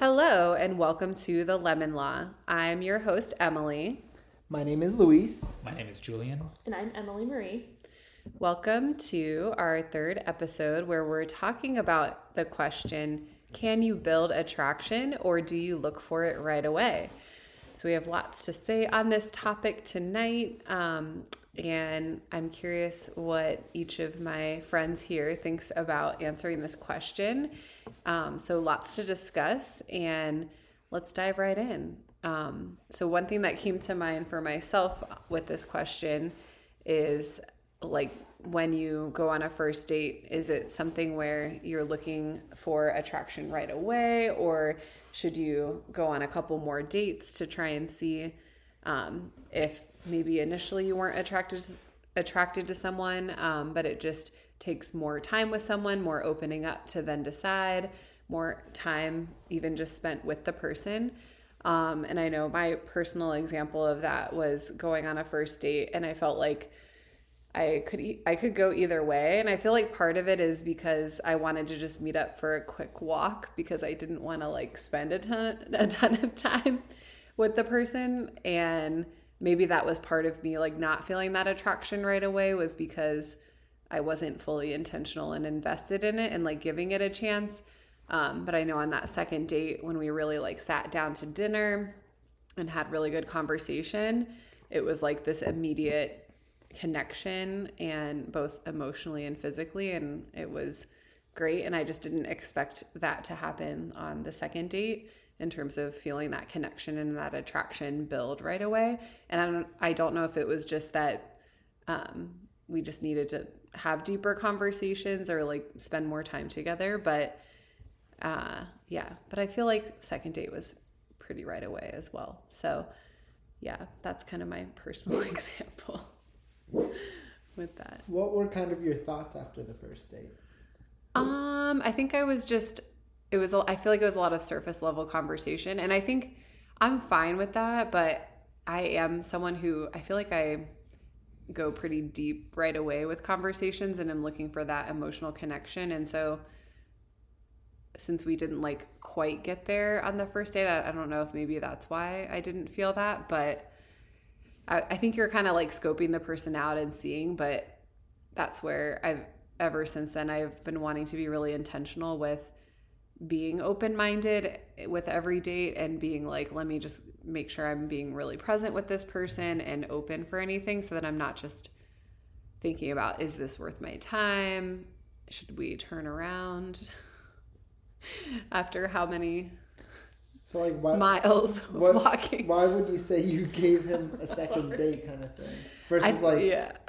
Hello, and welcome to The Lemon Law. I'm your host, Emily. My name is Luis. My name is Julian. And I'm Emily Marie. Welcome to our third episode where we're talking about the question, can you build attraction or do you look for it right away? So we have lots to say on this topic tonight, and I'm curious what each of my friends here thinks about answering this question. So lots to discuss, and let's dive right in. So one thing that came to mind for myself with this question is, like, when you go on a first date, is it something where you're looking for attraction right away, or should you go on a couple more dates to try and see if maybe initially you weren't attracted to someone, but it just takes more time with someone, more opening up to then decide, more time even just spent with the person. And I know my personal example of that was going on a first date, and I felt like I could go either way. And I feel like part of it is because I wanted to just meet up for a quick walk because I didn't want to, like, spend a ton of time with the person. And maybe that was part of me, like, not feeling that attraction right away was because I wasn't fully intentional and invested in it and, like, giving it a chance. But I know on that second date when we really, like, sat down to dinner and had really good conversation, it was like this immediate connection, and both emotionally and physically, and it was great. And I just didn't expect that to happen on the second date in terms of feeling that connection and that attraction build right away. And I don't know if it was just that we just needed to have deeper conversations or, like, spend more time together, but I feel like second date was pretty right away as well. So yeah, that's kind of my personal example with that. What were kind of your thoughts after the first date? I think I feel like it was a lot of surface level conversation, and I think I'm fine with that, but I am someone who, I feel like I go pretty deep right away with conversations, and I'm looking for that emotional connection. And so since we didn't, like, quite get there on the first date, I don't know if maybe that's why I didn't feel that, but I think you're kind of, like, scoping the person out and seeing, but that's where ever since then, I've been wanting to be really intentional with being open-minded with every date and being like, let me just make sure I'm being really present with this person and open for anything so that I'm not just thinking about, is this worth my time? Should we turn around after how many... So, like, walking. Why would you say you gave him a second date kind of thing? Versus,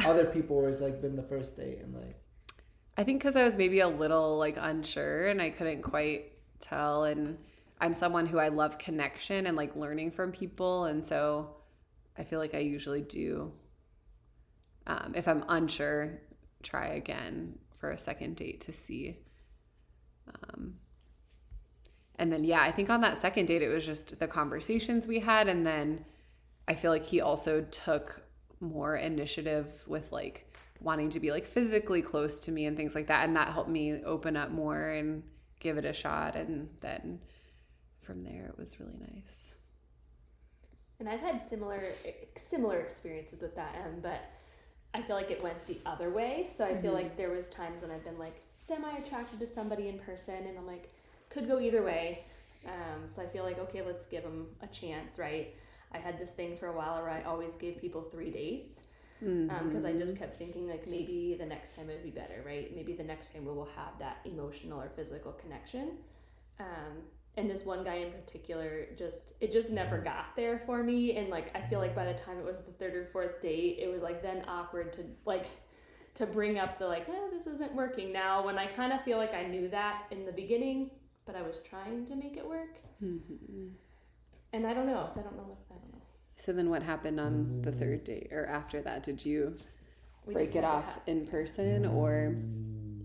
other people where it's, like, been the first date and, like... I think because I was maybe a little, like, unsure and I couldn't quite tell. And I'm someone who I love connection and, like, learning from people. And so I feel like I usually do, if I'm unsure, try again for a second date to see... And then, I think on that second date, it was just the conversations we had. And then I feel like he also took more initiative with, like, wanting to be, like, physically close to me and things like that. And that helped me open up more and give it a shot. And then from there, it was really nice. And I've had similar experiences with that, but I feel like it went the other way. So I feel like there was times when I've been, like, semi-attracted to somebody in person, and I'm like, could go either way. So I feel like, okay, let's give them a chance, right? I had this thing for a while where I always gave people 3 dates because I just kept thinking, like, maybe the next time it would be better, right? Maybe the next time we will have that emotional or physical connection. And this one guy in particular, it just never got there for me. And, like, I feel like by the time it was the third or fourth date, it was, like, then awkward to, like... to bring up the, like, this isn't working now, when I kind of feel like I knew that in the beginning, but I was trying to make it work. Mm-hmm. And I don't know. So I don't know. So then what happened on the third date or after that? Did you break it off in person or?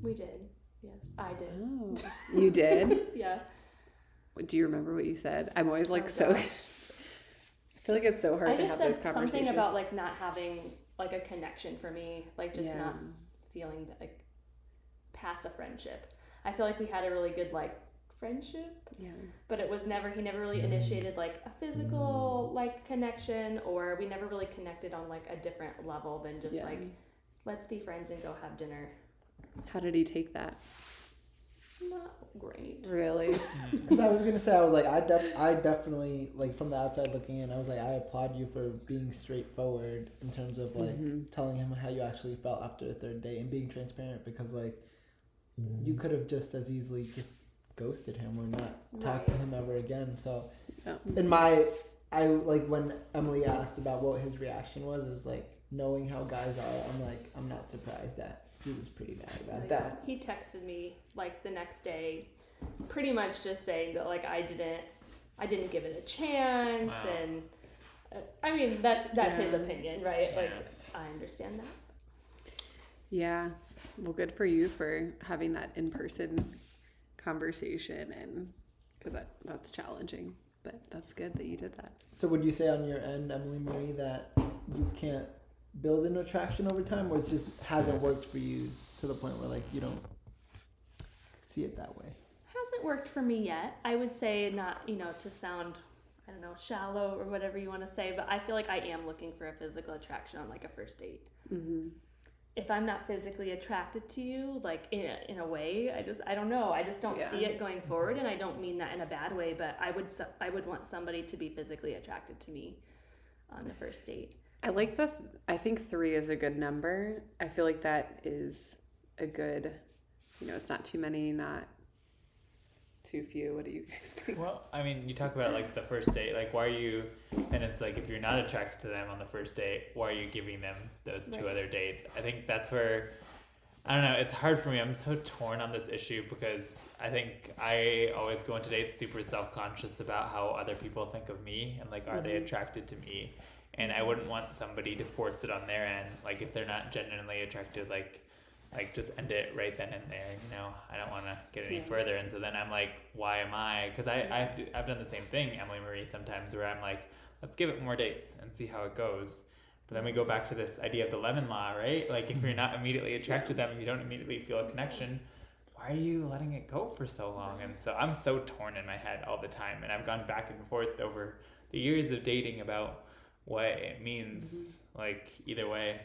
We did. Yes, I did. Oh. You did? Yeah. Do you remember what you said? I'm always like, I feel like it's so hard to have those conversations. Something about, like, not having, like, a connection for me, like, just not feeling that, like, past a friendship. I feel like we had a really good, like, friendship. Yeah. But it was never, he never really initiated like a physical like connection, or we never really connected on like a different level than just like, let's be friends and go have dinner. How did he take that? Not great. Really? Because I was going to say, I was like, I definitely, like from the outside looking in, I was like, I applaud you for being straightforward in terms of like telling him how you actually felt after the third date and being transparent, because like you could have just as easily just ghosted him or not talked to him ever again. So in my, I like when Emily asked about what his reaction was, it was like, knowing how guys are, I'm like, I'm not surprised that he was pretty mad about that. He texted me like the next day, pretty much just saying that like I didn't give it a chance, and I mean that's his opinion, right? Yeah. Like I understand that. Yeah, well, good for you for having that in-person conversation, and because that's challenging, but that's good that you did that. So would you say on your end, Emily Marie, that you can't build an attraction over time, or it just hasn't worked for you to the point where like you don't see it that way? Hasn't worked for me yet. I would say, not, you know, to sound, I don't know, shallow or whatever you want to say, but I feel like I am looking for a physical attraction on like a first date. Mm-hmm. If I'm not physically attracted to you, like in a way, I don't know. I just don't see it going forward, and I don't mean that in a bad way, but I would want somebody to be physically attracted to me on the first date. I think 3 is a good number. I feel like that is a good, you know, it's not too many, not too few. What do you guys think? Well, I mean, you talk about like the first date, like why are you, and it's like if you're not attracted to them on the first date, why are you giving them those two other dates? I think that's where, I don't know, it's hard for me. I'm so torn on this issue because I think I always go into dates super self-conscious about how other people think of me and like, are they attracted to me? And I wouldn't want somebody to force it on their end. Like, if they're not genuinely attracted, like just end it right then and there, you know? I don't want to get any further. And so then I'm like, why am I? Because I've done the same thing, Emily Marie, sometimes, where I'm like, let's give it more dates and see how it goes. But then we go back to this idea of the lemon law, right? Like, if you're not immediately attracted to them, you don't immediately feel a connection, why are you letting it go for so long? And so I'm so torn in my head all the time. And I've gone back and forth over the years of dating about what it means, like either way,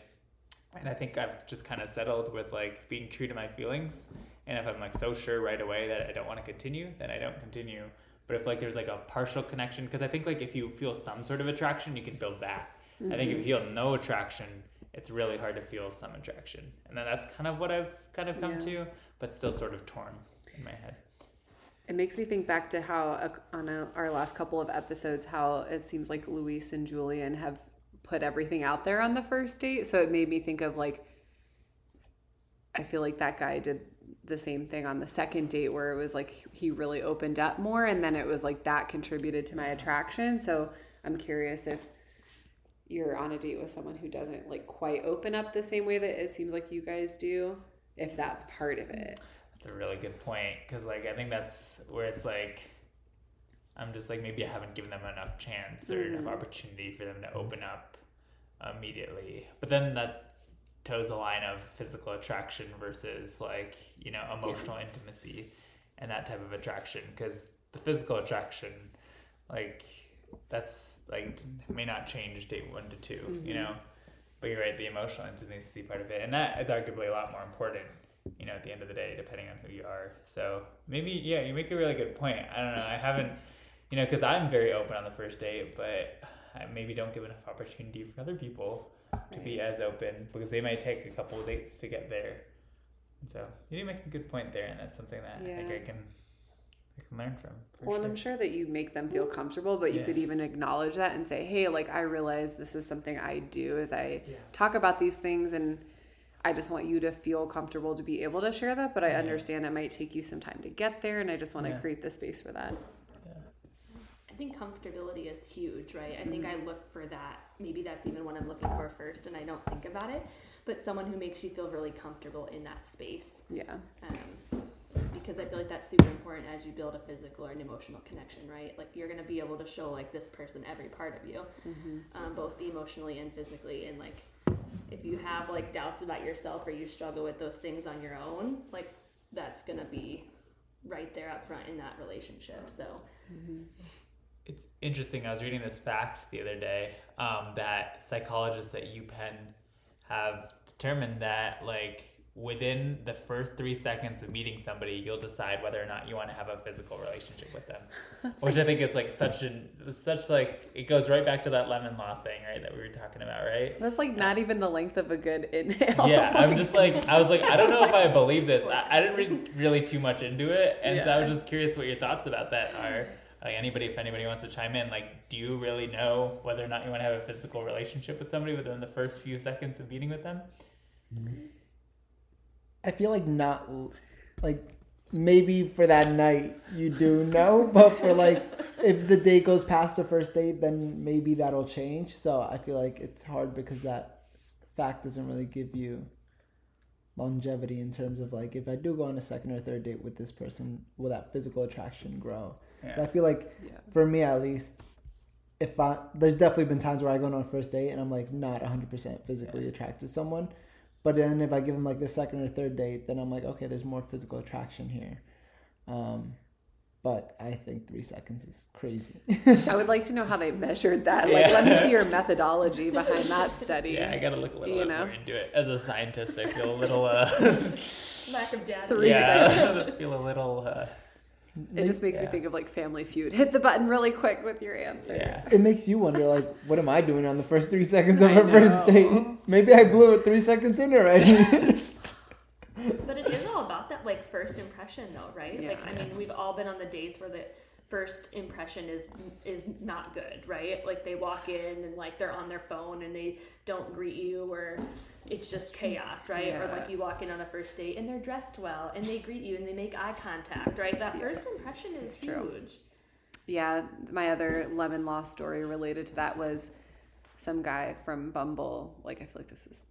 and I think I've just kind of settled with like being true to my feelings, and if I'm like so sure right away that I don't want to continue, then I don't continue. But if like there's like a partial connection, because I think like if you feel some sort of attraction, you can build that. I think if you feel no attraction, it's really hard to feel some attraction, and then that's kind of what I've kind of come to, but still sort of torn in my head. It makes me think back to how our last couple of episodes, how it seems like Luis and Julian have put everything out there on the first date. So it made me think of like, I feel like that guy did the same thing on the second date where it was like he really opened up more, and then it was like that contributed to my attraction. So I'm curious if you're on a date with someone who doesn't like quite open up the same way that it seems like you guys do, if that's part of it. That's a really good point, because like I think that's where it's like I'm just like maybe I haven't given them enough chance or enough opportunity for them to open up immediately. But then that toes the line of physical attraction versus like, you know, emotional intimacy and that type of attraction, because the physical attraction, like that's like may not change date 1 to 2, you know, but you're right, the emotional intimacy part of it, and that is arguably a lot more important, you know, at the end of the day, depending on who you are. So maybe, yeah, you make a really good point. I don't know. I haven't, you know, because I'm very open on the first date, but I maybe don't give enough opportunity for other people to be as open, because they might take a couple of dates to get there. And so you did make a good point there, and that's something that I think I can learn from. Well, and I'm sure that you make them feel comfortable, but you could even acknowledge that and say, hey, like I realize this is something I do as I talk about these things, and I just want you to feel comfortable to be able to share that, but I understand it might take you some time to get there, and I just want to create the space for that. Yeah. I think comfortability is huge, right? I think I look for that. Maybe that's even what I'm looking for first, and I don't think about it, but someone who makes you feel really comfortable in that space. Yeah. Because I feel like that's super important as you build a physical or an emotional connection, right? Like you're going to be able to show like this person every part of you, both emotionally and physically, and like if you have like doubts about yourself or you struggle with those things on your own, like that's gonna be right there up front in that relationship. So mm-hmm. It's interesting. I was reading this fact the other day that psychologists at UPenn have determined that like within the first 3 seconds of meeting somebody, you'll decide whether or not you want to have a physical relationship with them, which I think is like such it goes right back to that lemon law thing, right? That we were talking about, right? That's like not even the length of a good inhale. Yeah, I'm just like, I was like, I don't know if I believe this. I didn't read really too much into it. And so I was just curious what your thoughts about that are. Like anybody, if anybody wants to chime in, like, do you really know whether or not you want to have a physical relationship with somebody within the first few seconds of meeting with them? I feel like not, like, maybe for that night you do know, but for like, if the date goes past the first date, then maybe that'll change. So I feel like it's hard because that fact doesn't really give you longevity in terms of like, if I do go on a second or third date with this person, will that physical attraction grow? Yeah. So I feel like, for me at least, there's definitely been times where I go on a first date and I'm like not 100% physically attracted to someone, but then if I give them like the second or third date, then I'm like, okay, there's more physical attraction here. But I think 3 seconds is crazy. I would like to know how they measured that. Like, let me see your methodology behind that study. Yeah, I gotta look a little bit more into it. As a scientist, I feel a little lack of data. 3 seconds. I feel a little. It just makes me think of like Family Feud. Hit the button really quick with your answer. Yeah. It makes you wonder, like, what am I doing on the first 3 seconds of our first date? Maybe I blew it 3 seconds in already. But it is all about that, like, first impression, though, right? Yeah. Like, I mean, we've all been on the dates where the first impression is not good, right? Like, they walk in and like they're on their phone and they don't greet you, or it's just chaos, right? Yeah. Or like you walk in on a first date and they're dressed well and they greet you and they make eye contact, right? That first impression is huge. True. Yeah, my other lemon law story related to that was some guy from Bumble, like I feel like this is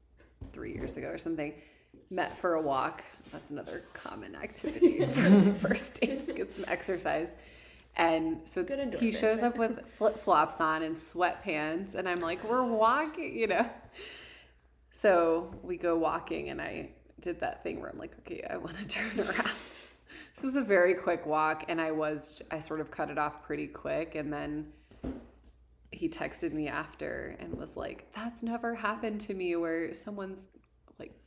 3 years ago or something, met for a walk. That's another common activity for first dates, get some exercise. And so he shows up with flip-flops on and sweatpants, and I'm like, we're walking, you know. So we go walking, and I did that thing where I'm like, okay, I want to turn around. This was a very quick walk, and I sort of cut it off pretty quick, and then he texted me after and was like, that's never happened to me where someone's, like,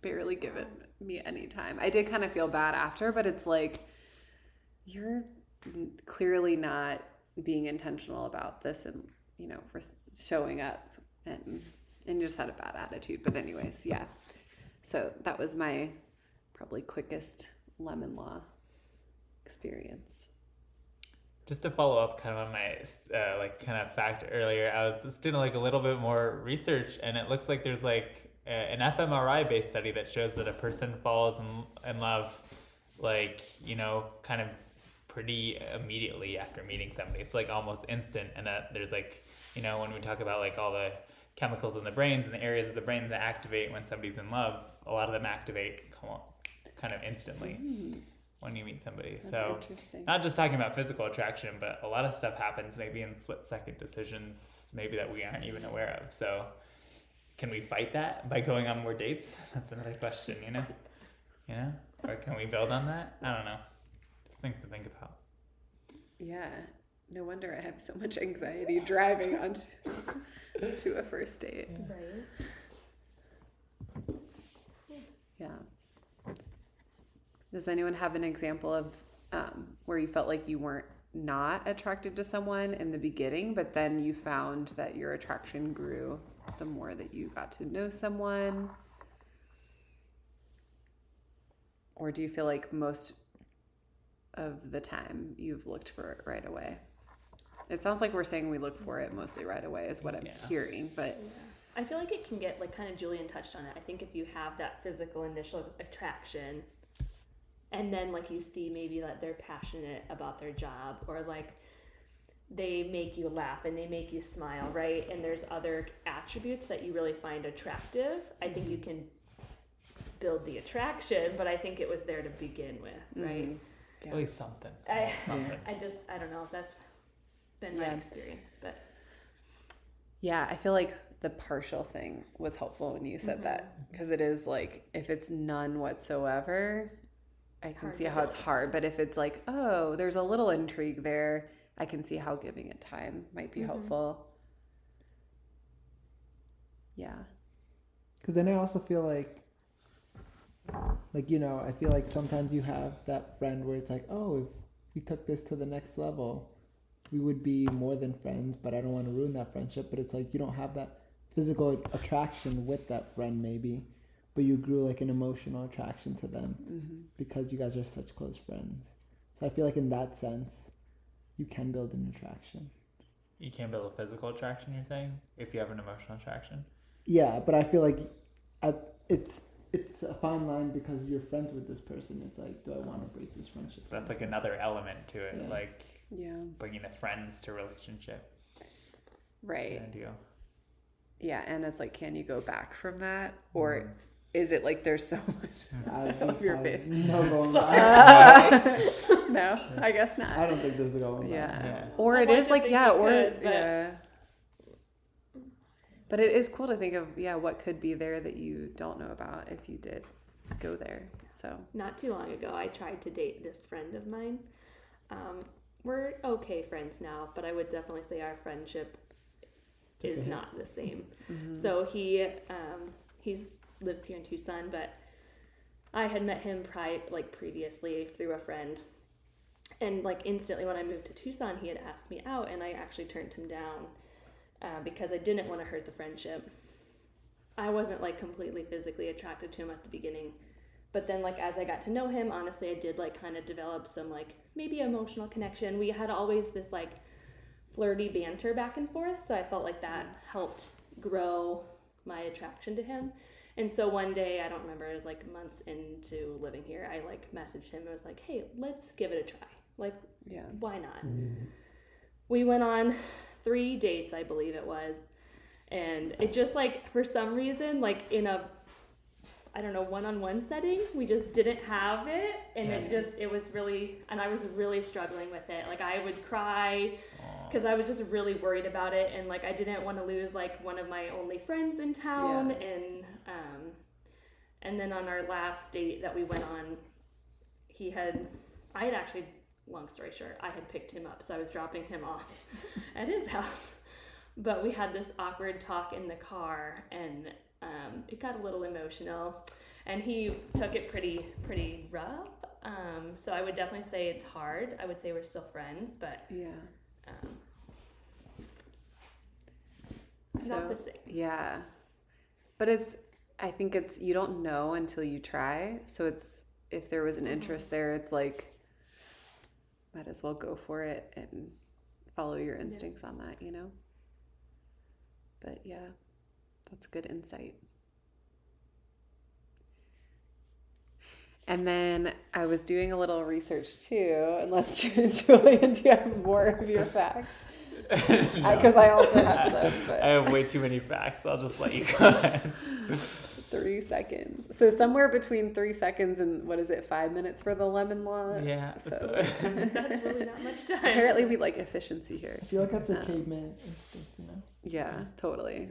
barely given me any time. I did kind of feel bad after, but it's like, you're clearly not being intentional about this and, you know, for showing up and just had a bad attitude. But anyways, so that was my probably quickest lemon law experience. Just to follow up kind of on my kind of fact earlier, I was just doing like a little bit more research, and it looks like there's like an fMRI based study that shows that a person falls in love, like, you know, kind of pretty immediately after meeting somebody. It's like almost instant, and that there's like, you know, when we talk about like all the chemicals in the brains and the areas of the brain that activate when somebody's in love, a lot of them activate kind of instantly when you meet somebody. That's so interesting. Not just talking about physical attraction, but a lot of stuff happens maybe in split second decisions, maybe that we aren't even aware of. So can we fight that by going on more dates? That's another question, you know? Yeah, or can we build on that? I don't know. Things to think about. Yeah, no wonder I have so much anxiety driving onto to a first date. Yeah. Right. Yeah. Does anyone have an example of where you felt like you weren't not attracted to someone in the beginning, but then you found that your attraction grew the more that you got to know someone? Or do you feel like most of the time you've looked for it right away? It sounds like we're saying we look for it mostly right away is what I'm hearing, but I feel like it can get like, kind of Julian touched on it. I think if you have that physical initial attraction and then like you see maybe that they're passionate about their job, or like they make you laugh and they make you smile, right? And there's other attributes that you really find attractive. I think you can build the attraction, but I think it was there to begin with, right? Mm-hmm. Yeah. At least something. I don't know if that's been my experience, but. Yeah, I feel like the partial thing was helpful when you said that, because it is like, if it's none whatsoever, I can see how it's hard. But if it's like, oh, there's a little intrigue there, I can see how giving it time might be helpful. Yeah. Because then I also feel like, you know, I feel like sometimes you have that friend where it's like, oh, if we took this to the next level, we would be more than friends, but I don't want to ruin that friendship. But it's like you don't have that physical attraction with that friend maybe, but you grew like an emotional attraction to them because you guys are such close friends. So I feel like in that sense, you can build an attraction. You can't build a physical attraction, you're saying, if you have an emotional attraction? Yeah, but I feel like it's a fine line because you're friends with this person. It's like, do I want to break this friendship? So that's like another element to it, bringing the friends to relationship. Right. Yeah, and it's like, can you go back from that? Or is it like there's so much of your face? No, I guess not. I don't think there's a going back. Yeah. Or it is like, But it is cool to think of, what could be there that you don't know about if you did go there. So not too long ago, I tried to date this friend of mine. We're okay friends now, but I would definitely say our friendship is not the same. So he lives here in Tucson, but I had met him previously through a friend. And instantly when I moved to Tucson, he had asked me out, and I actually turned him down. Because I didn't want to hurt the friendship. I wasn't completely physically attracted to him at the beginning, but then as I got to know him, honestly, I did kind of develop some maybe emotional connection. We had always this flirty banter back and forth, so I felt like that helped grow my attraction to him. And so one day, I don't remember, it was months into living here, I messaged him and was like, hey, let's give it a try. Why not? Mm-hmm. We went on 3 dates, I believe it was, and it just for some reason in a one-on-one setting we just didn't have it, and it was really, and I was really struggling with it. I would cry because I was just really worried about it, and I didn't want to lose one of my only friends in town. And then on our last date that we went on, I had actually, long story short, I had picked him up, so I was dropping him off at his house. But we had this awkward talk in the car, and it got a little emotional, and he took it pretty rough. So I would definitely say it's hard. I would say we're still friends, but not the same. Yeah, but I think you don't know until you try. So if there was an interest there, might as well go for it and follow your instincts on that, you know? But yeah, that's good insight. And then I was doing a little research too, unless Julian, do you have more of your facts? Because I also have some. But I have way too many facts. I'll just let you go ahead. 3 seconds. So somewhere between 3 seconds and 5 minutes for the lemon law. Yeah. So that's really not much time. Apparently we like efficiency here. I feel like that's a caveman instinct, you know? Yeah, totally.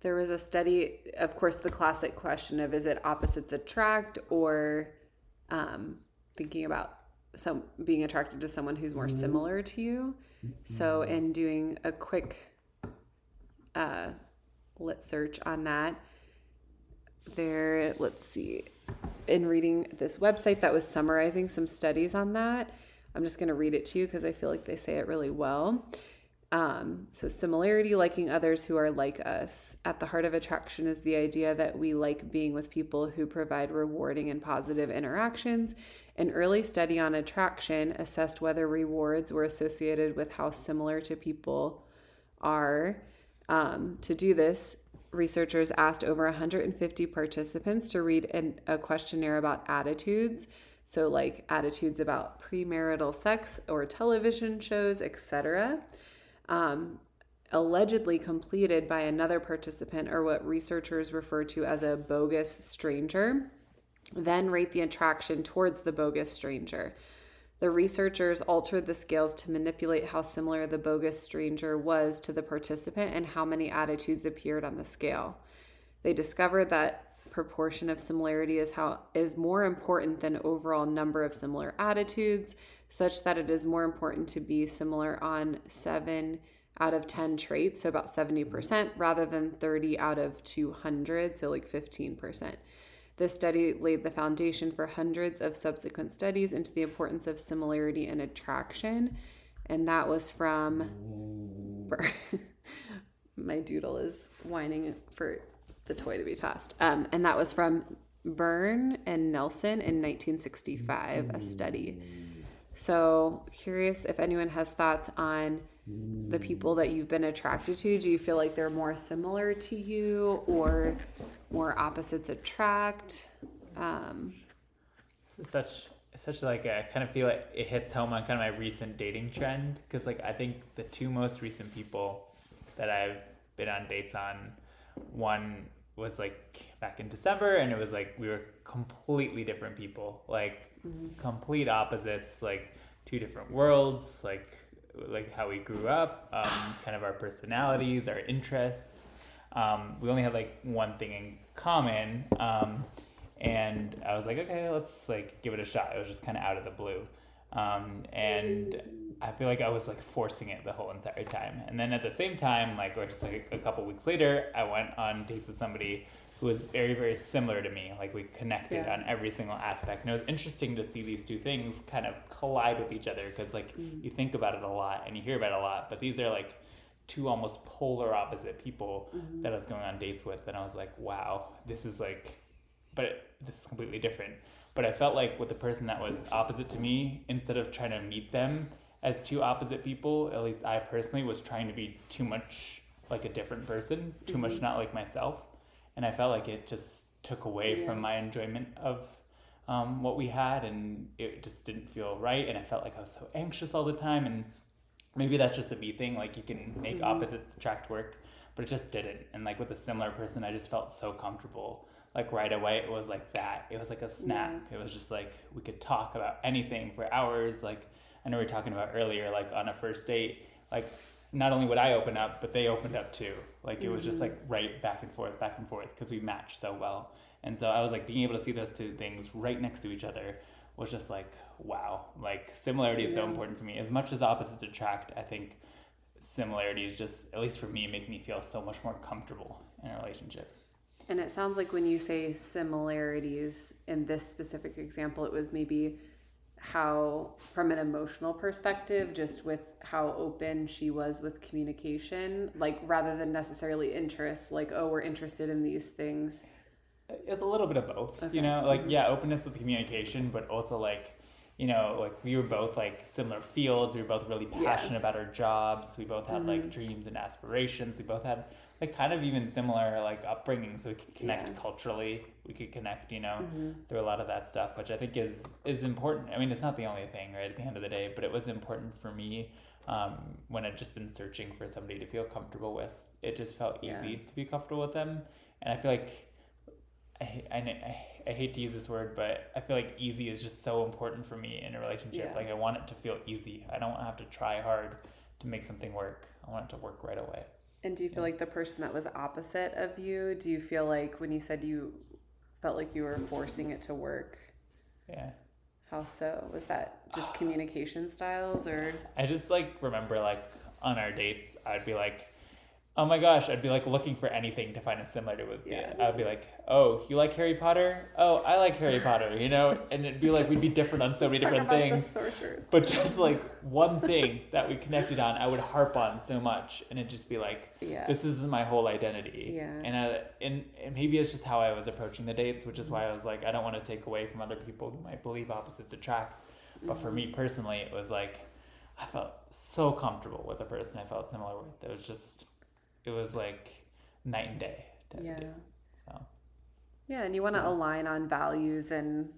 There was a study, of course, the classic question of is it opposites attract, or thinking about being attracted to someone who's more similar to you. So in doing a quick lit search on that, in reading this website that was summarizing some studies on that, I'm just going to read it to you because I feel like they say it really well. So similarity, liking others who are like us. At the heart of attraction is the idea that we like being with people who provide rewarding and positive interactions. An early study on attraction assessed whether rewards were associated with how similar to people are. To do this, researchers asked over 150 participants to read a questionnaire about attitudes. So attitudes about premarital sex or television shows, etc., allegedly completed by another participant, or what researchers refer to as a bogus stranger. Then rate the attraction towards the bogus stranger. The researchers altered the scales to manipulate how similar the bogus stranger was to the participant and how many attitudes appeared on the scale. They discovered that proportion of similarity is more important than overall number of similar attitudes, such that it is more important to be similar on 7 out of 10 traits, so about 70%, rather than 30 out of 200, so like 15%. This study laid the foundation for hundreds of subsequent studies into the importance of similarity and attraction, and that was from Byrne. My doodle is whining for the toy to be tossed. And that was from Byrne and Nelson in 1965, a study. So curious if anyone has thoughts on the people that you've been attracted to. Do you feel like they're more similar to you or more opposites attract? I kind of feel like it hits home on kind of my recent dating trend, because like I think the two most recent people that I've been on dates on, one was like back in December, and it was like we were completely different people, like complete opposites, like two different worlds, like how we grew up, kind of our personalities, our interests. We only had like one thing in common, and I was like, okay, let's like give it a shot. It was just kind of out of the blue, and I feel like I was like forcing it the whole entire time. And then at the same time, like, or just like a couple weeks later, I went on dates with somebody who was very, very similar to me. Like we connected on every single aspect. And it was interesting to see these two things kind of collide with each other, because like you think about it a lot and you hear about it a lot, but these are like two almost polar opposite people that I was going on dates with. And I was like, wow, this is like, but this is completely different. But I felt like with the person that was opposite to me, instead of trying to meet them as two opposite people, at least I personally was trying to be too much like a different person, too much not like myself. And I felt like it just took away from my enjoyment of what we had, and it just didn't feel right. And I felt like I was so anxious all the time, and maybe that's just a me thing, like you can make opposites attract work, but it just didn't. And like with a similar person, I just felt so comfortable. Like right away, it was like that. It was like a snap. Yeah. It was just like, we could talk about anything for hours. Like I know we were talking about earlier, like on a first date, like not only would I open up, but they opened up too. Like it was just like right back and forth, because we matched so well. And so I was like being able to see those two things right next to each other was just like, wow, like similarity is so important for me. As much as opposites attract, I think similarities just, at least for me, make me feel so much more comfortable in a relationship. And it sounds like when you say similarities in this specific example, it was maybe how, from an emotional perspective, just with how open she was with communication, like rather than necessarily interest, like, oh, we're interested in these things. It's a little bit of both, okay. You know, like, yeah, openness with communication, but also like, you know, like we were both like similar fields. We were both really passionate about our jobs. We both had like dreams and aspirations. We both had like kind of even similar like upbringing, so we could connect culturally. We could connect, you know, through a lot of that stuff, which I think is important. I mean, it's not the only thing, right, at the end of the day, but it was important for me when I'd just been searching for somebody to feel comfortable with. It just felt easy to be comfortable with them. And I feel like I hate to use this word, but I feel like easy is just so important for me in a relationship. Like I want it to feel easy. I don't want to have to try hard to make something work. I want it to work right away. And do you feel like the person that was opposite of you, do you feel like when you said you felt like you were forcing it to work? Yeah. How so? Was that just communication styles, or? I just like remember like on our dates, I'd be like, oh my gosh, I'd be like looking for anything to find a similar to with it. I'd be like, oh, you like Harry Potter? Oh, I like Harry Potter, you know? And it'd be like, we'd be different on so many different things. The sorcerers. But just like one thing that we connected on, I would harp on so much, and it'd just be like, this is my whole identity. Yeah. And and maybe it's just how I was approaching the dates, which is why I was like, I don't want to take away from other people who might believe opposites attract. But for me personally, it was like, I felt so comfortable with a person I felt similar with. It was like night and day. Yeah. So. Yeah, and you want to align on values and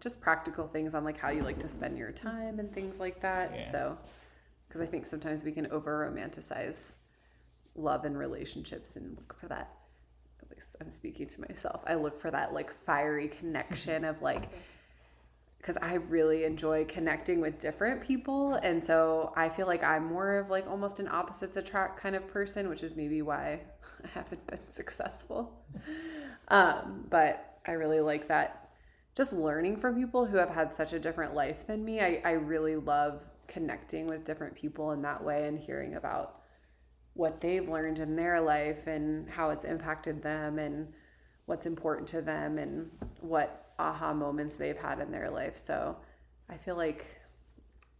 just practical things on like how you like to spend your time and things like that. Yeah. So, because I think sometimes we can over romanticize love and relationships and look for that. At least I'm speaking to myself. I look for that like fiery connection of like, because I really enjoy connecting with different people. And so I feel like I'm more of like almost an opposites attract kind of person, which is maybe why I haven't been successful. But I really like that. Just learning from people who have had such a different life than me. I really love connecting with different people in that way and hearing about what they've learned in their life and how it's impacted them and what's important to them and what aha moments they've had in their life. So I feel like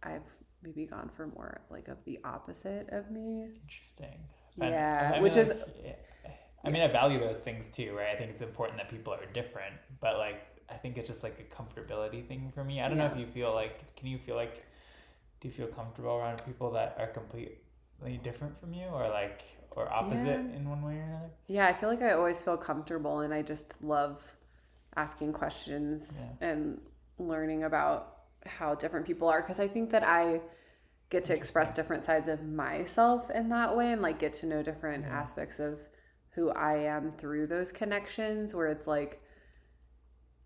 I've maybe gone for more like of the opposite of me. Interesting. Yeah. I mean, I value those things too, right? I think it's important that people are different, but like, I think it's just like a comfortability thing for me. I don't know if you feel like, do you feel comfortable around people that are completely different from you or like, or opposite in one way or another? Yeah. I feel like I always feel comfortable and I just love asking questions and learning about how different people are. Cause I think that I get to express different sides of myself in that way and like get to know different aspects of who I am through those connections where it's like,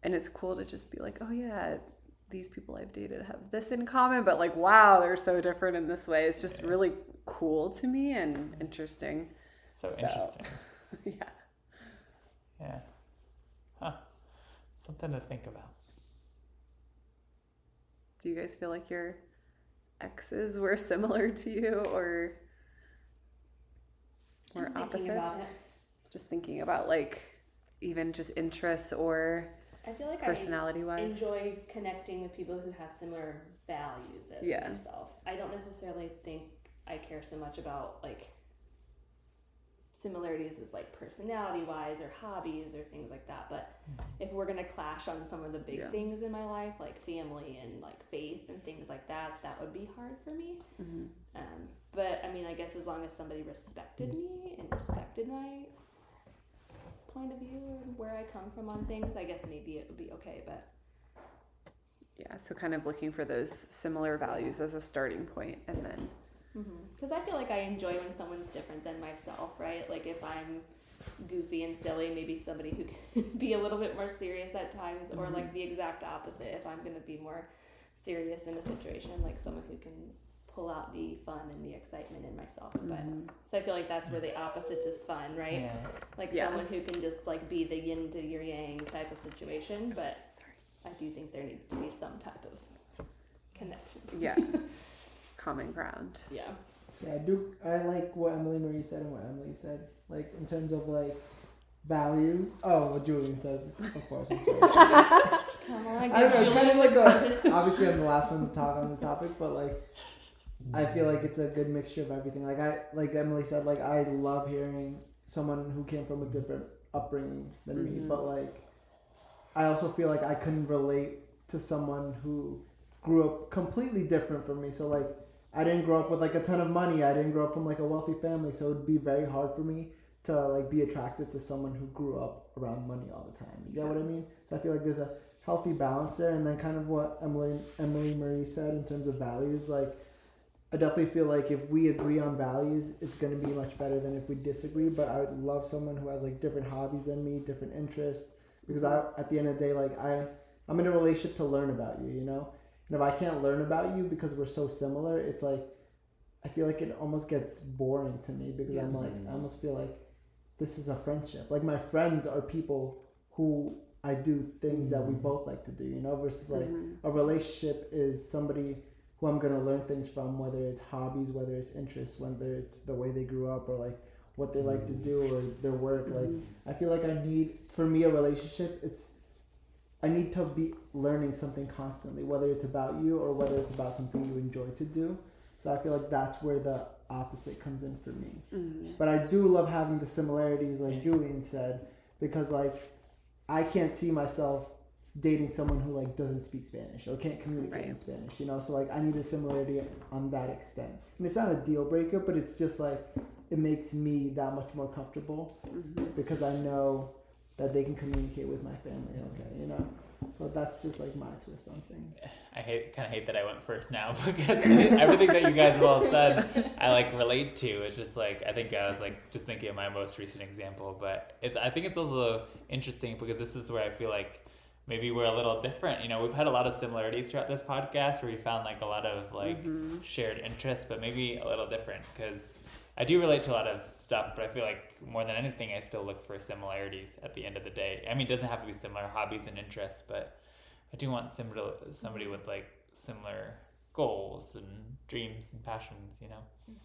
and it's cool to just be like, oh yeah, these people I've dated have this in common, but like, wow, they're so different in this way. It's just really cool to me and interesting. So interesting. Yeah. Yeah. Huh. Something to think about. Do you guys feel like your exes were similar to you or were opposites? Just thinking about like even just interests or I feel like personality-wise. I enjoy connecting with people who have similar values as myself. I don't necessarily think I care so much about like similarities is like personality-wise or hobbies or things like that. But if we're going to clash on some of the big things in my life, like family and like faith and things like that, that would be hard for me. Mm-hmm. But I mean, I guess as long as somebody respected me and respected my point of view and where I come from on things, I guess maybe it would be okay. But yeah, so kind of looking for those similar values as a starting point and then because I feel like I enjoy when someone's different than myself, right? Like if I'm goofy and silly, maybe somebody who can be a little bit more serious at times, or like the exact opposite. If I'm going to be more serious in a situation, like someone who can pull out the fun and the excitement in myself. But so I feel like that's where the opposites is fun, right? Yeah. Like someone who can just like be the yin to your yang type of situation. But I do think there needs to be some type of connection. Yeah. Common ground. Yeah, I like what Emily Marie said and what Emily said. Like in terms of like values. Oh, what Julian said, of course. I'm sorry. Come on, I don't know. It's kind of like a. Obviously, I'm the last one to talk on this topic, but like, I feel like it's a good mixture of everything. Like Emily said, like I love hearing someone who came from a different upbringing than me, but like, I also feel like I couldn't relate to someone who grew up completely different from me. So like. I didn't grow up with like a ton of money. I didn't grow up from like a wealthy family, so it'd be very hard for me to like be attracted to someone who grew up around money all the time. You get what I mean? So I feel like there's a healthy balance there, and then kind of what Emily Marie said in terms of values. Like, I definitely feel like if we agree on values, it's gonna be much better than if we disagree. But I would love someone who has like different hobbies than me, different interests, because I at the end of the day, like I'm in a relationship to learn about you, you know. And if I can't learn about you because we're so similar, it's like, I feel like it almost gets boring to me because I'm like, I almost feel like this is a friendship. Like my friends are people who I do things that we both like to do, you know, versus like a relationship is somebody who I'm going to learn things from, whether it's hobbies, whether it's interests, whether it's the way they grew up or like what they like to do or their work. Like, I feel like a relationship, I need to be learning something constantly, whether it's about you or whether it's about something you enjoy to do. So I feel like that's where the opposite comes in for me. But I do love having the similarities, like Julian said, because like I can't see myself dating someone who like doesn't speak Spanish or can't communicate in Spanish, you know? So like I need a similarity on that extent. And it's not a deal breaker, but it's just like it makes me that much more comfortable because I know that they can communicate with my family, okay, you know? So that's just like my twist on things. I kind of hate that I went first now because everything that you guys have all said, I like relate to. It's just like, I think I was like just thinking of my most recent example, but I think it's also interesting because this is where I feel like maybe we're a little different. You know, we've had a lot of similarities throughout this podcast where we found like a lot of like shared interests, but maybe a little different, because I do relate to a lot of stuff, but I feel like more than anything, I still look for similarities at the end of the day. I mean, it doesn't have to be similar hobbies and interests, but I do want somebody with like similar goals and dreams and passions, you know?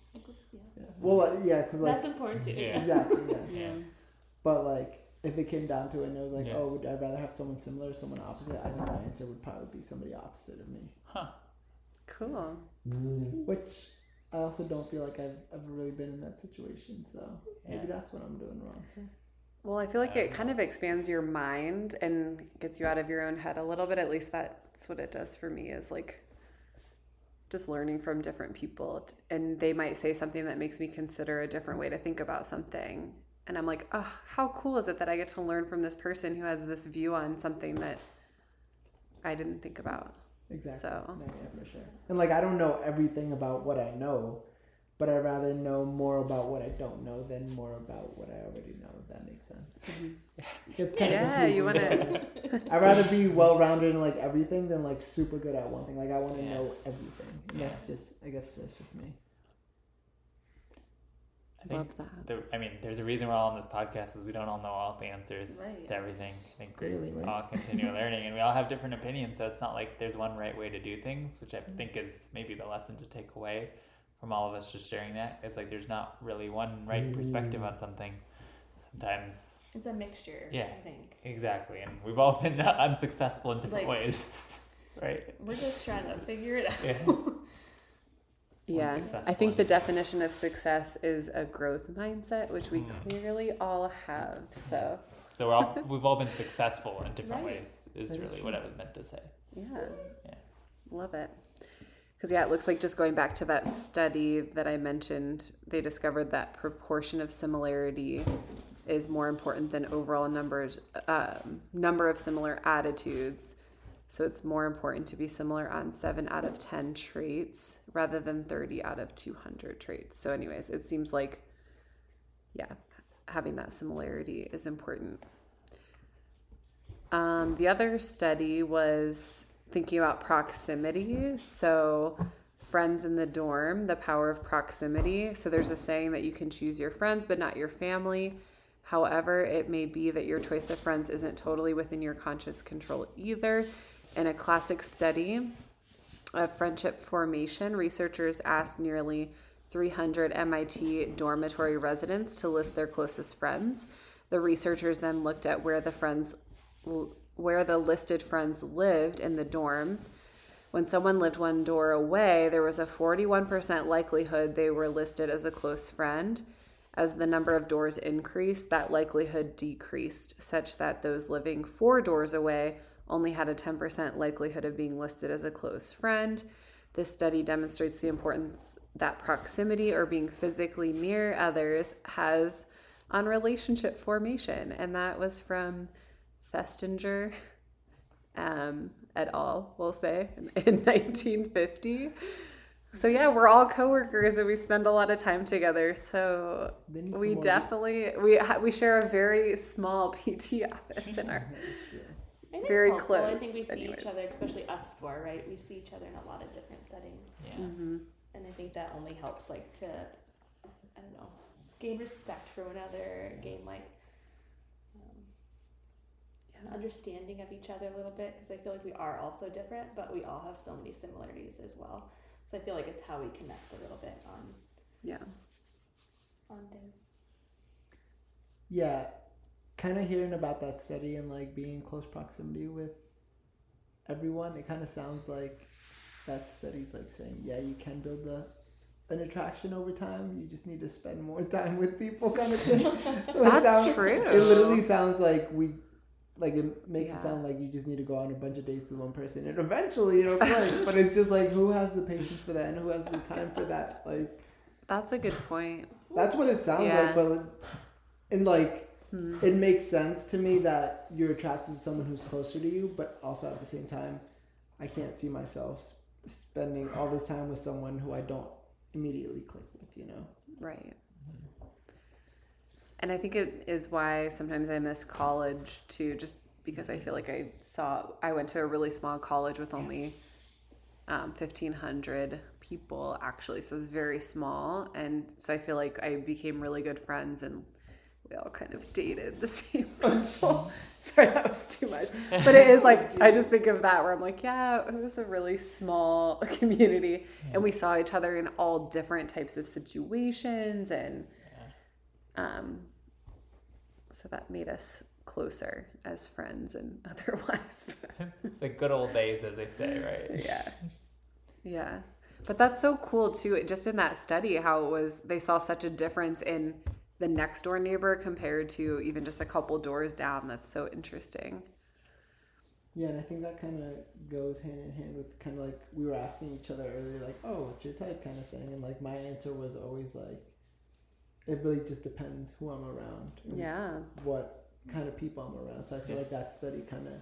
Yeah. Well, yeah, because like... That's important too. Yeah. Exactly, yeah. Yeah. But like, if it came down to it and it was like, oh, would I rather have someone similar or someone opposite? I think my answer would probably be somebody opposite of me. Huh. Cool. Which... I also don't feel like I've ever really been in that situation, so maybe that's what I'm doing wrong too. Well, I feel like it kind of expands your mind and gets you out of your own head a little bit. At least that's what it does for me, is like just learning from different people, and they might say something that makes me consider a different way to think about something, and I'm like, oh, how cool is it that I get to learn from this person who has this view on something that I didn't think about. Exactly. So. No, yeah, for sure. And like, I don't know everything about what I know, but I'd rather know more about what I don't know than more about what I already know, if that makes sense. It's kind of you want to... I'd rather be well-rounded in like everything than like super good at one thing. Like I want to know everything. And that's just, I guess that's just me. I love that. I mean, there's a reason we're all on this podcast, is we don't all know all the answers to everything. I think we all continue learning, and we all have different opinions, so it's not like there's one right way to do things, which I think is maybe the lesson to take away from all of us just sharing that. It's like there's not really one right perspective on something. Sometimes... It's a mixture, I think. Exactly, and we've all been unsuccessful in different ways, right? We're just trying to figure it out. Yeah. Yeah, I think the definition of success is a growth mindset, which we clearly all have. So we've all been successful in different ways, is really what I was meant to say. Yeah. Love it. Because it looks like, just going back to that study that I mentioned, they discovered that proportion of similarity is more important than overall number of similar attitudes. So it's more important to be similar on 7 out of 10 traits rather than 30 out of 200 traits. So anyways, it seems like, having that similarity is important. The other study was thinking about proximity. So friends in the dorm, the power of proximity. So there's a saying that you can choose your friends but not your family. However, it may be that your choice of friends isn't totally within your conscious control either. In a classic study of friendship formation, researchers asked nearly 300 MIT dormitory residents to list their closest friends. The researchers then looked at where the listed friends lived in the dorms. When someone lived one door away, there was a 41% likelihood they were listed as a close friend. As the number of doors increased, that likelihood decreased, such that those living 4 doors away only had a 10% likelihood of being listed as a close friend. This study demonstrates the importance that proximity, or being physically near others, has on relationship formation. And that was from Festinger et al., we'll say, in 1950. So we're all coworkers and we spend a lot of time together. So we definitely we share a very small PT office in our very close. I think we see each other, especially us 4, right? We see each other in a lot of different settings. Yeah. Mm-hmm. And I think that only helps like to, I don't know, gain respect for one another, gain like an understanding of each other a little bit, because I feel like we are all so different, but we all have so many similarities as well. So I feel like it's how we connect a little bit on things. Yeah, kind of hearing about that study and like being in close proximity with everyone, it kind of sounds like that study's like saying, you can build an attraction over time. You just need to spend more time with people, kind of thing. So that's true. It literally sounds like it makes it sound like you just need to go on a bunch of dates with one person and eventually it'll click. But it's just like, who has the patience for that and who has the time for that? Like, that's a good point. That's what it sounds like. But it makes sense to me that you're attracted to someone who's closer to you, but also at the same time, I can't see myself spending all this time with someone who I don't immediately click with, you know? Right. And I think it is why sometimes I miss college too, just because I feel like I went to a really small college with only 1,500 people actually. So it was very small. And so I feel like I became really good friends and we all kind of dated the same people. Sorry, that was too much. But it is like, I just think of that where I'm like, yeah, it was a really small community. Yeah. And we saw each other in all different types of situations. And so that made us closer as friends and otherwise. The good old days, as they say, right? Yeah. Yeah. But that's so cool, too. Just in that study, how it was, they saw such a difference in the next door neighbor compared to even just a couple doors down. That's so interesting. Yeah, and I think that kind of goes hand in hand with kind of like we were asking each other earlier, like, oh, what's your type kind of thing? And like my answer was always like, it really just depends who I'm around. Yeah. What kind of people I'm around. So I feel like that study kind of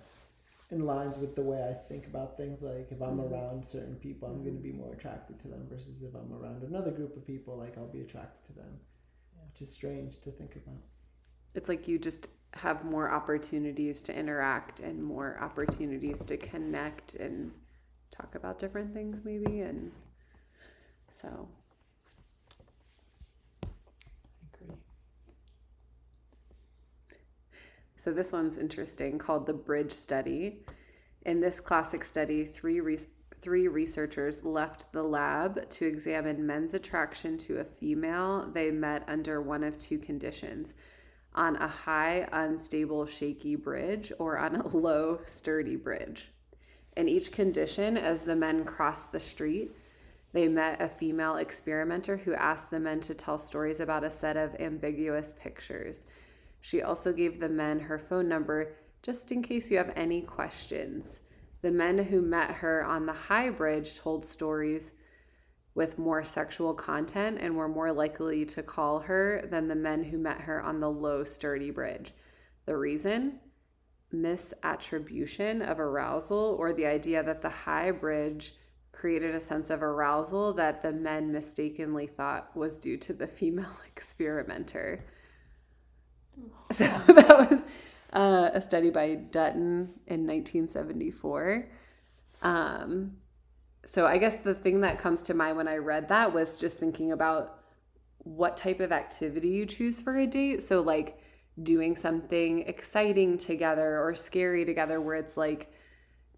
in line with the way I think about things. Like if I'm around certain people, I'm going to be more attracted to them versus if I'm around another group of people, like I'll be attracted to them. Which is strange to think about. It's like you just have more opportunities to interact and more opportunities to connect and talk about different things maybe. And so. I agree. So this one's interesting, called the Bridge Study. In this classic study, three researchers left the lab to examine men's attraction to a female they met under one of two conditions: on a high, unstable, shaky bridge, or on a low, sturdy bridge. In each condition, as the men crossed the street, they met a female experimenter who asked the men to tell stories about a set of ambiguous pictures. She also gave the men her phone number just in case you have any questions. The men who met her on the high bridge told stories with more sexual content and were more likely to call her than the men who met her on the low, sturdy bridge. The reason? Misattribution of arousal, or the idea that the high bridge created a sense of arousal that the men mistakenly thought was due to the female experimenter. So that was... a study by Dutton in 1974. So I guess the thing that comes to mind when I read that was just thinking about what type of activity you choose for a date. So like doing something exciting together or scary together, where it's like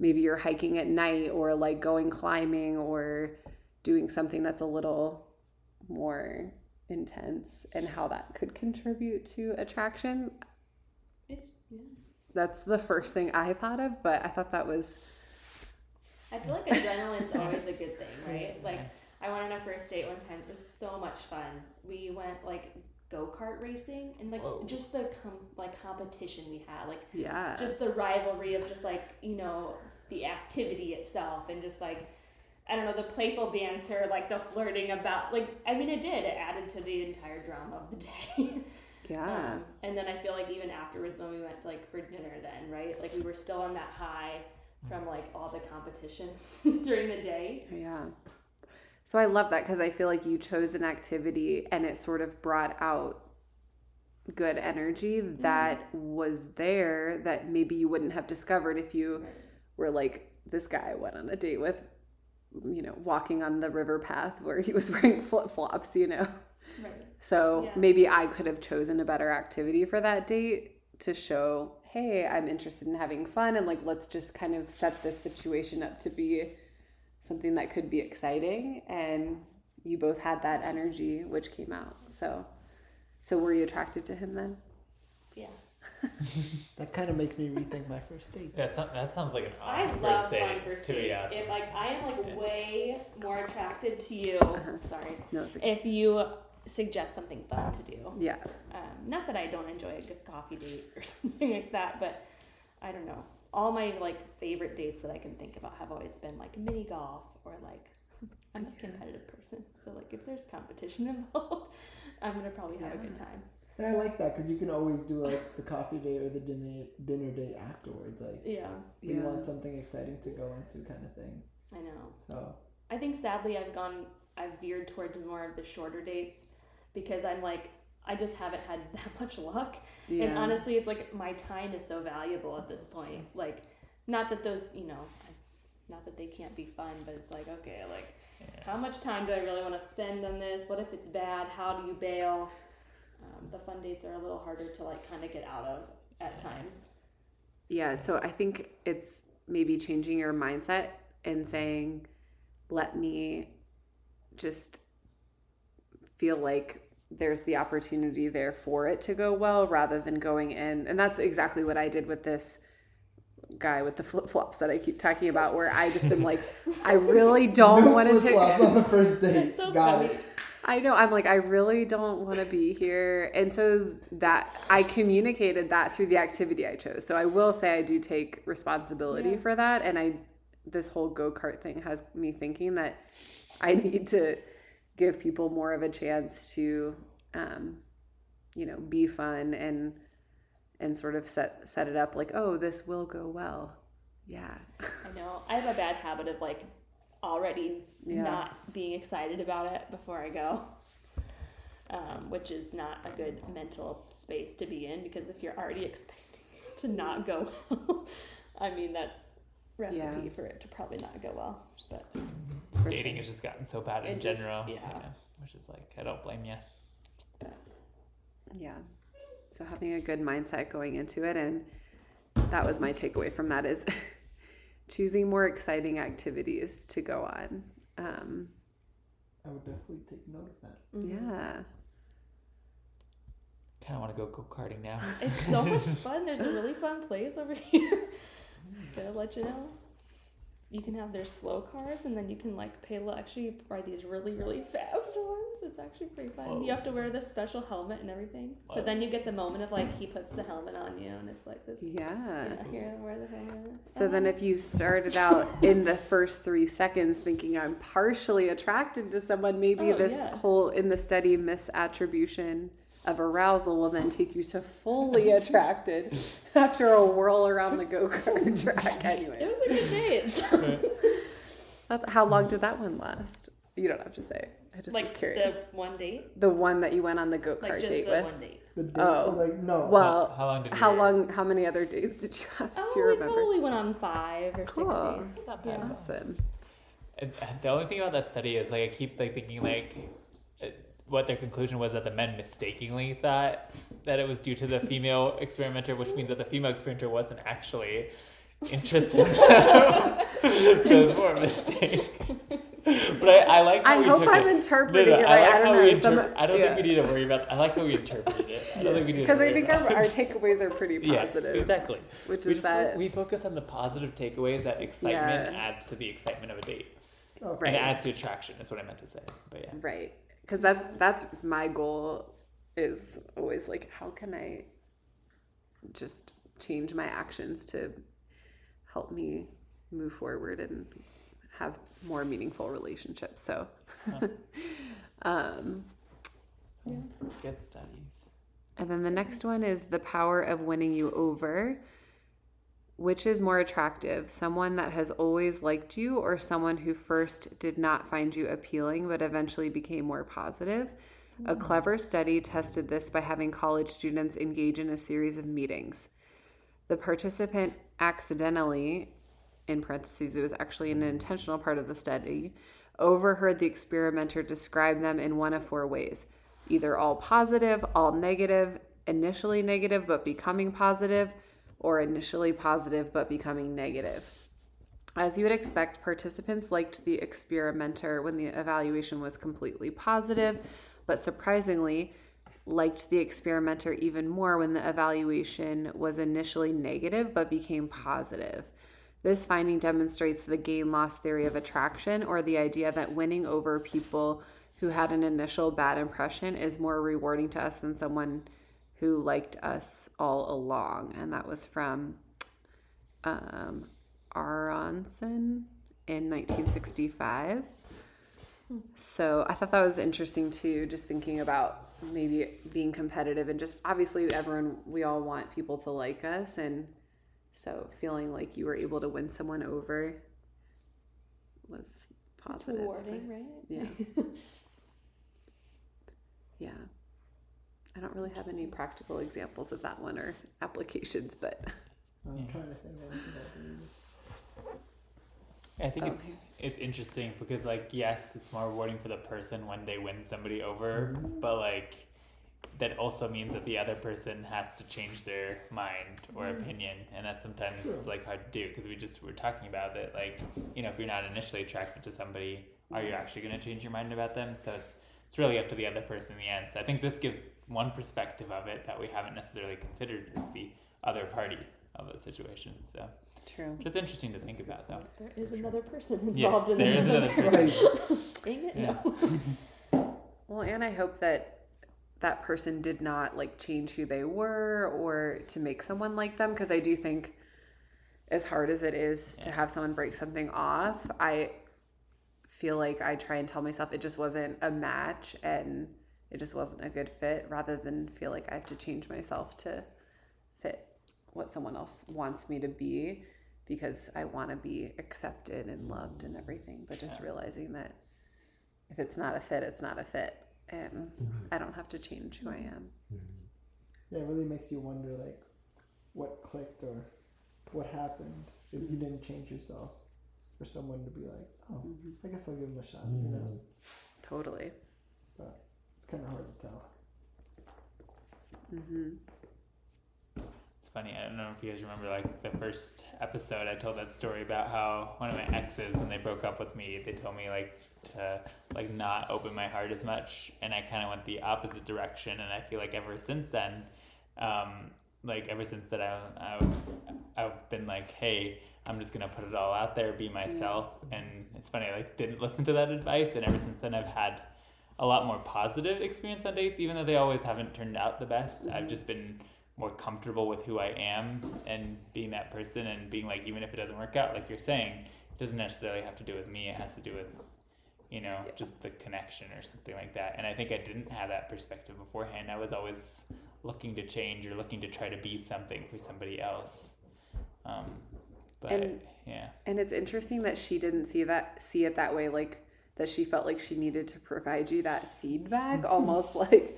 maybe you're hiking at night or like going climbing or doing something that's a little more intense, and how that could contribute to attraction. That's the first thing I thought of, but I thought that was... I feel like adrenaline's always a good thing, right? Like, I went on a first date one time. It was so much fun. We went, like, go-kart racing, and, like, just the competition we had. Like, just the rivalry of just, like, you know, the activity itself, and just, like, I don't know, the playful banter, like, the flirting about... Like, I mean, it did. It added to the entire drama of the day. Yeah. And then I feel like even afterwards when we went to, like, for dinner then, right? Like, we were still on that high from, like, all the competition during the day. Yeah. So I love that, because I feel like you chose an activity and it sort of brought out good energy that was there that maybe you wouldn't have discovered if you were like, this guy I went on a date with, you know, walking on the river path where he was wearing flip-flops, you know? Right. So maybe I could have chosen a better activity for that date to show, hey, I'm interested in having fun, and like, let's just kind of set this situation up to be something that could be exciting. And you both had that energy, which came out. So were you attracted to him then? Yeah. That kind of makes me rethink my first date. Yeah, that sounds like an awesome first date. I love first dates. If like I am like way more attracted to you. Sorry. No, it's okay. If you suggest something fun to do. Yeah. Not that I don't enjoy a good coffee date or something like that, but I don't know. All my like favorite dates that I can think about have always been like mini golf, or like I'm a competitive person, so like if there's competition involved, I'm gonna probably have a good time. And I like that, because you can always do like the coffee date or the dinner date afterwards. Like, you want something exciting to go into, kind of thing. I know. So I think sadly I've veered towards more of the shorter dates, because I'm like, I just haven't had that much luck. Yeah. And honestly, it's like my time is so valuable at this point. True. Like, not that those, you know, not that they can't be fun, but it's like, okay, like, yeah. How much time do I really want to spend on this? What if it's bad? How do you bail? The fun dates are a little harder to, like, kind of get out of at times. Yeah, so I think it's maybe changing your mindset and saying, let me just feel like there's the opportunity there for it to go well, rather than going in. And that's exactly what I did with this guy with the flip-flops that I keep talking about, where I just am like, I really don't want to take flip-flops on the first date. So got it. I know. I'm like, I really don't want to be here. And so that I communicated that through the activity I chose. So I will say I do take responsibility for that. And this whole go-kart thing has me thinking that I need to give people more of a chance to, you know, be fun and sort of set it up like, oh, this will go well. Yeah. I know. I have a bad habit of like already not being excited about it before I go, which is not a good mental space to be in, because if you're already expecting it to not go well, I mean, that's recipe for it to probably not go well. But dating has just gotten so bad in general. Just, you know, which is like, I don't blame you. But, yeah. So having a good mindset going into it, and that was my takeaway from that, is choosing more exciting activities to go on. I would definitely take note of that. Yeah. Kind of want to go karting now. It's so much fun. There's a really fun place over here. They'll let you know. You can have their slow cars, and then you can like pay a little extra. You buy these really, really fast ones. It's actually pretty fun. Whoa. You have to wear this special helmet and everything. Whoa. So then you get the moment of like, he puts the helmet on you, and it's like this. Yeah. Here, wear the helmet. So then if you started out in the first 3 seconds thinking I'm partially attracted to someone, maybe whole in the study misattribution of arousal will then take you to fully attracted after a whirl around the go-kart track. Anyway, it was a good date. So. How long did that one last? You don't have to say. I just like was curious. The one date? The one that you went on the go-kart date with? One date. The date? Oh. Like, no. Well, how long did you how many other dates did you have, if you remember? Oh, we probably went on 5 or 6 dates. Not bad. Awesome. And the only thing about that study is, like, I keep like thinking, like, what their conclusion was that the men mistakenly thought that it was due to the female experimenter, which means that the female experimenter wasn't actually interested in them. It was more a mistake. But I like how we took it. I hope I'm interpreting it right. I don't think we need to worry about that. I like how we interpreted it. I don't think we need to worry about it. Because I think our takeaways are pretty positive. Yeah, exactly. Which is that we focus on the positive takeaways that excitement adds to the excitement of a date. Oh, right. And it adds to attraction, is what I meant to say. But yeah. Right. Because that's my goal, is always like, how can I just change my actions to help me move forward and have more meaningful relationships. So, good studies. And then the next one is the power of winning you over. Which is more attractive, someone that has always liked you or someone who first did not find you appealing but eventually became more positive? A clever study tested this by having college students engage in a series of meetings. The participant accidentally, in parentheses, it was actually an intentional part of the study, overheard the experimenter describe them in one of 4 ways: either all positive, all negative, initially negative but becoming positive, or initially positive but becoming negative. As you would expect, participants liked the experimenter when the evaluation was completely positive, but surprisingly liked the experimenter even more when the evaluation was initially negative but became positive. This finding demonstrates the gain-loss theory of attraction, or the idea that winning over people who had an initial bad impression is more rewarding to us than someone who liked us all along. And that was from Aronson in 1965. So I thought that was interesting too, just thinking about maybe being competitive and just obviously we all want people to like us. And so feeling like you were able to win someone over was positive. It's rewarding, right? Yeah. I don't really have any practical examples of that one or applications, but I'm trying to think of anything about it. I think it's interesting because, like, yes, it's more rewarding for the person when they win somebody over, but, like, that also means that the other person has to change their mind or opinion, and that's sometimes, like, hard to do because we're talking about it, like, you know, if you're not initially attracted to somebody, are you actually going to change your mind about them? So it's really up to the other person in the end. So I think this gives one perspective of it that we haven't necessarily considered is the other party of the situation, so... True. Just interesting to think about, though. There is another person involved in this. There is another person. Dang it, no. Well, and I hope that person did not, like, change who they were or to make someone like them, because I do think as hard as it is to have someone break something off, I feel like I try and tell myself it just wasn't a match and it just wasn't a good fit rather than feel like I have to change myself to fit what someone else wants me to be, because I want to be accepted and loved and everything, but just realizing that if it's not a fit, it's not a fit, and I don't have to change who I am. Yeah, it really makes you wonder, like, what clicked or what happened if you didn't change yourself for someone to be like, oh, I guess I'll give him a shot, you know? Totally. But it's kind of hard to tell. Mm-hmm. Funny, I don't know if you guys remember, like, the first episode I told that story about how one of my exes, when they broke up with me, they told me, like, to, like, not open my heart as much, and I kind of went the opposite direction, and I feel like ever since then, like, ever since that I've been like, hey, I'm just gonna put it all out there, be myself, and it's funny, I, like, didn't listen to that advice, and ever since then I've had a lot more positive experience on dates, even though they always haven't turned out the best. I've just been more comfortable with who I am and being that person and being like, even if it doesn't work out, like you're saying, it doesn't necessarily have to do with me. It has to do with, you know, just the connection or something like that. And I think I didn't have that perspective beforehand. I was always looking to change or looking to try to be something for somebody else. And it's interesting that she didn't see it that way, like that she felt like she needed to provide you that feedback almost like,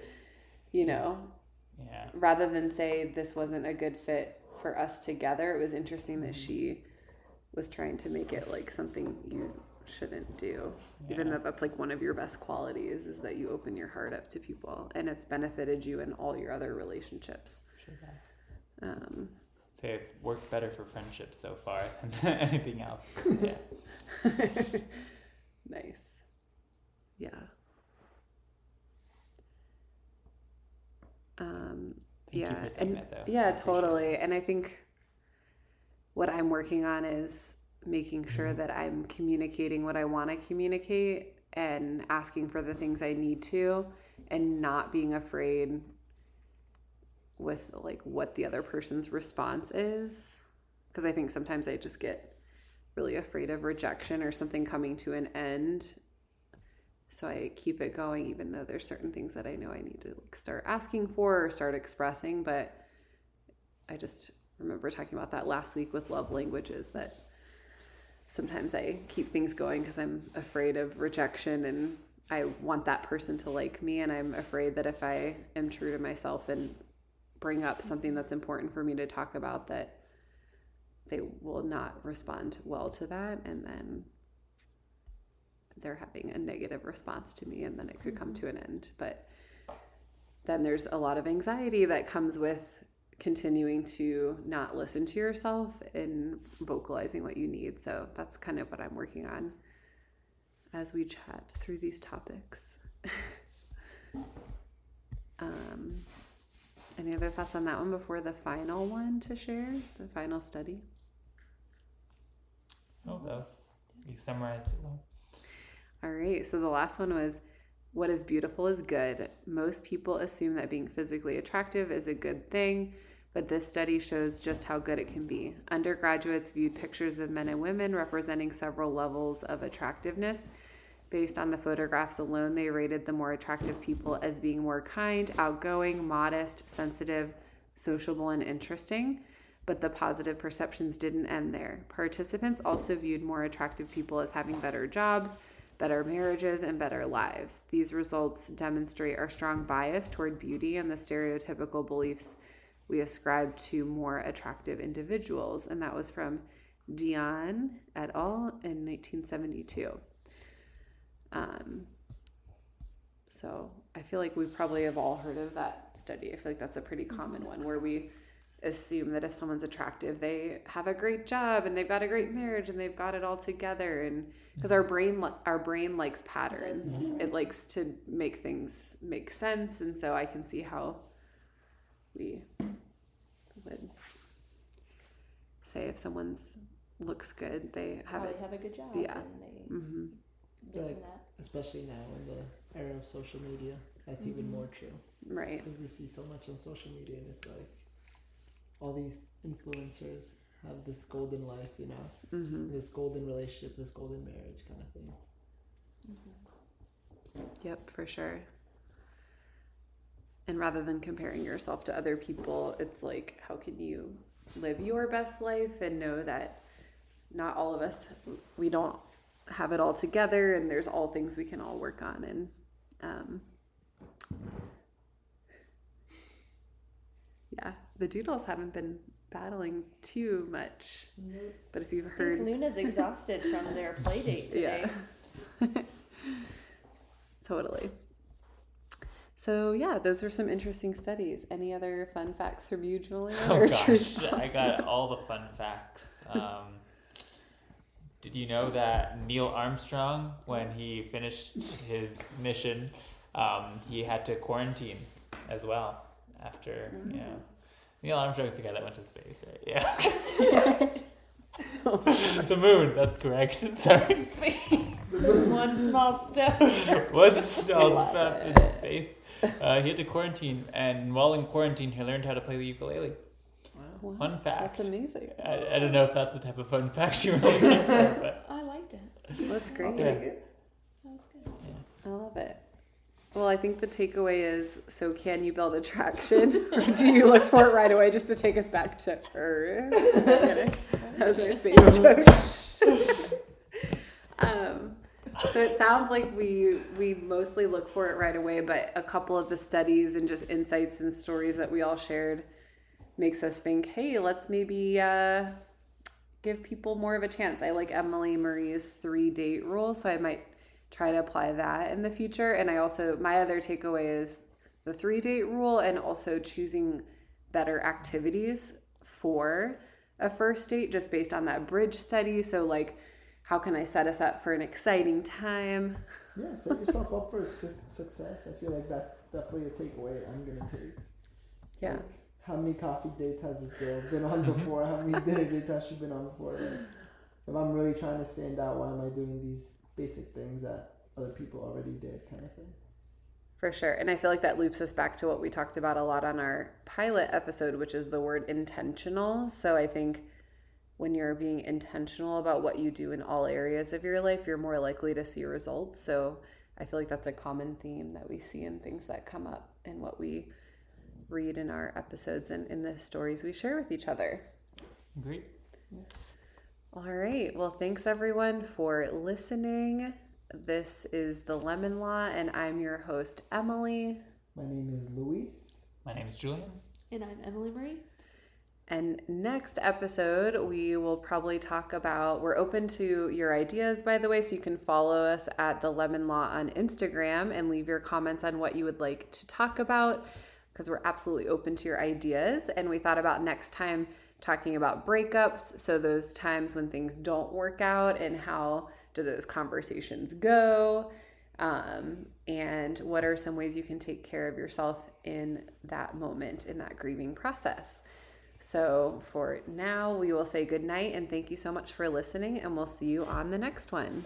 you know, rather than say this wasn't a good fit for us together. It was interesting that she was trying to make it like something you shouldn't do, even though that's like one of your best qualities is that you open your heart up to people, and it's benefited you in all your other relationships. Say it's worked better for friendships so far than anything else. Nice. Thank you for saying that, though. And I think what I'm working on is making sure that I'm communicating what I want to communicate and asking for the things I need to, and not being afraid with like what the other person's response is, because I think sometimes I just get really afraid of rejection or something coming to an end. So I keep it going, even though there's certain things that I know I need to like start asking for or start expressing. But I just remember talking about that last week with love languages, that sometimes I keep things going because I'm afraid of rejection and I want that person to like me. And I'm afraid that if I am true to myself and bring up something that's important for me to talk about, that they will not respond well to that. And then they're having a negative response to me, and then it could come to an end. But then there's a lot of anxiety that comes with continuing to not listen to yourself and vocalizing what you need. So that's kind of what I'm working on as we chat through these topics. Any other thoughts on that one before the final one to share, the final study? Oh, you summarized it well. All right, so the last one was, what is beautiful is good. Most people assume that being physically attractive is a good thing, but this study shows just how good it can be. Undergraduates viewed pictures of men and women representing several levels of attractiveness. Based on the photographs alone, they rated the more attractive people as being more kind, outgoing, modest, sensitive, sociable, and interesting. But the positive perceptions didn't end there. Participants also viewed more attractive people as having better jobs, better marriages, and better lives. These results demonstrate our strong bias toward beauty and the stereotypical beliefs we ascribe to more attractive individuals. And that was from Dion et al. In 1972. So I feel like we probably have all heard of that study. I feel like that's a pretty common one where we assume that if someone's attractive, they have a great job and they've got a great marriage and they've got it all together. And because our brain likes patterns, it likes to make things make sense. And so I can see how we would say if someone's looks good, they have probably have a good job. Yeah. And they, like, especially now in the era of social media, that's even more true. Right. Because we see so much on social media, and it's like all these influencers have this golden life, you know, this golden relationship, this golden marriage kind of thing. Yep, for sure. And rather than comparing yourself to other people, it's like, how can you live your best life and know that not all of us, we don't have it all together, and there's all things we can all work on. And yeah, the doodles haven't been battling too much, but if you've heard, I think Luna's exhausted from their play date today. Yeah. Totally. So yeah, those were some interesting studies. Any other fun facts from you, Julia? Oh gosh, I got all the fun facts. Did you know that Neil Armstrong, when he finished his mission, he had to quarantine as well after, you know. Neil Armstrong's the guy that went to space, right? Yeah. The moon, that's correct. Sorry. Space. One small step. One small step in space. He had to quarantine, and while in quarantine, he learned how to play the ukulele. Wow. Fun fact. That's amazing. I don't know if that's the type of fun fact you were looking for, but I liked it. Well, that's great. Yeah. That was good. Yeah. I love it. Well, I think the takeaway is, so can you build attraction? Or do you look for it right away just to take us back to Earth? That was my space joke. So it sounds like we mostly look for it right away, but a couple of the studies and just insights and stories that we all shared makes us think, hey, let's maybe give people more of a chance. I like Emily Marie's 3-date rule, so I might try to apply that in the future. And I also, my other takeaway is the 3-date rule, and also choosing better activities for a first date just based on that bridge study. So like, how can I set us up for an exciting time? Yeah, set yourself up for success. I feel like that's definitely a takeaway I'm going to take. Yeah. Like, how many coffee dates has this girl been on before? How many dinner dates has she been on before? Like, if I'm really trying to stand out, why am I doing these basic things that other people already did kind of thing? For sure. And I feel like that loops us back to what we talked about a lot on our pilot episode, which is the word intentional. So I think when you're being intentional about what you do in all areas of your life, you're more likely to see results. So I feel like that's a common theme that we see in things that come up and what we read in our episodes and in the stories we share with each other. Great. All right. Well, thanks everyone for listening. This is The Lemon Law, and I'm your host, Emily. My name is Luis. My name is Julian. And I'm Emily Marie. And next episode, we will probably talk about, we're open to your ideas, by the way, so you can follow us at The Lemon Law on Instagram and leave your comments on what you would like to talk about, because we're absolutely open to your ideas. And we thought about next time talking about breakups, so those times when things don't work out and how do those conversations go, and what are some ways you can take care of yourself in that moment, in that grieving process. So for now, we will say good night, and thank you so much for listening, and we'll see you on the next one.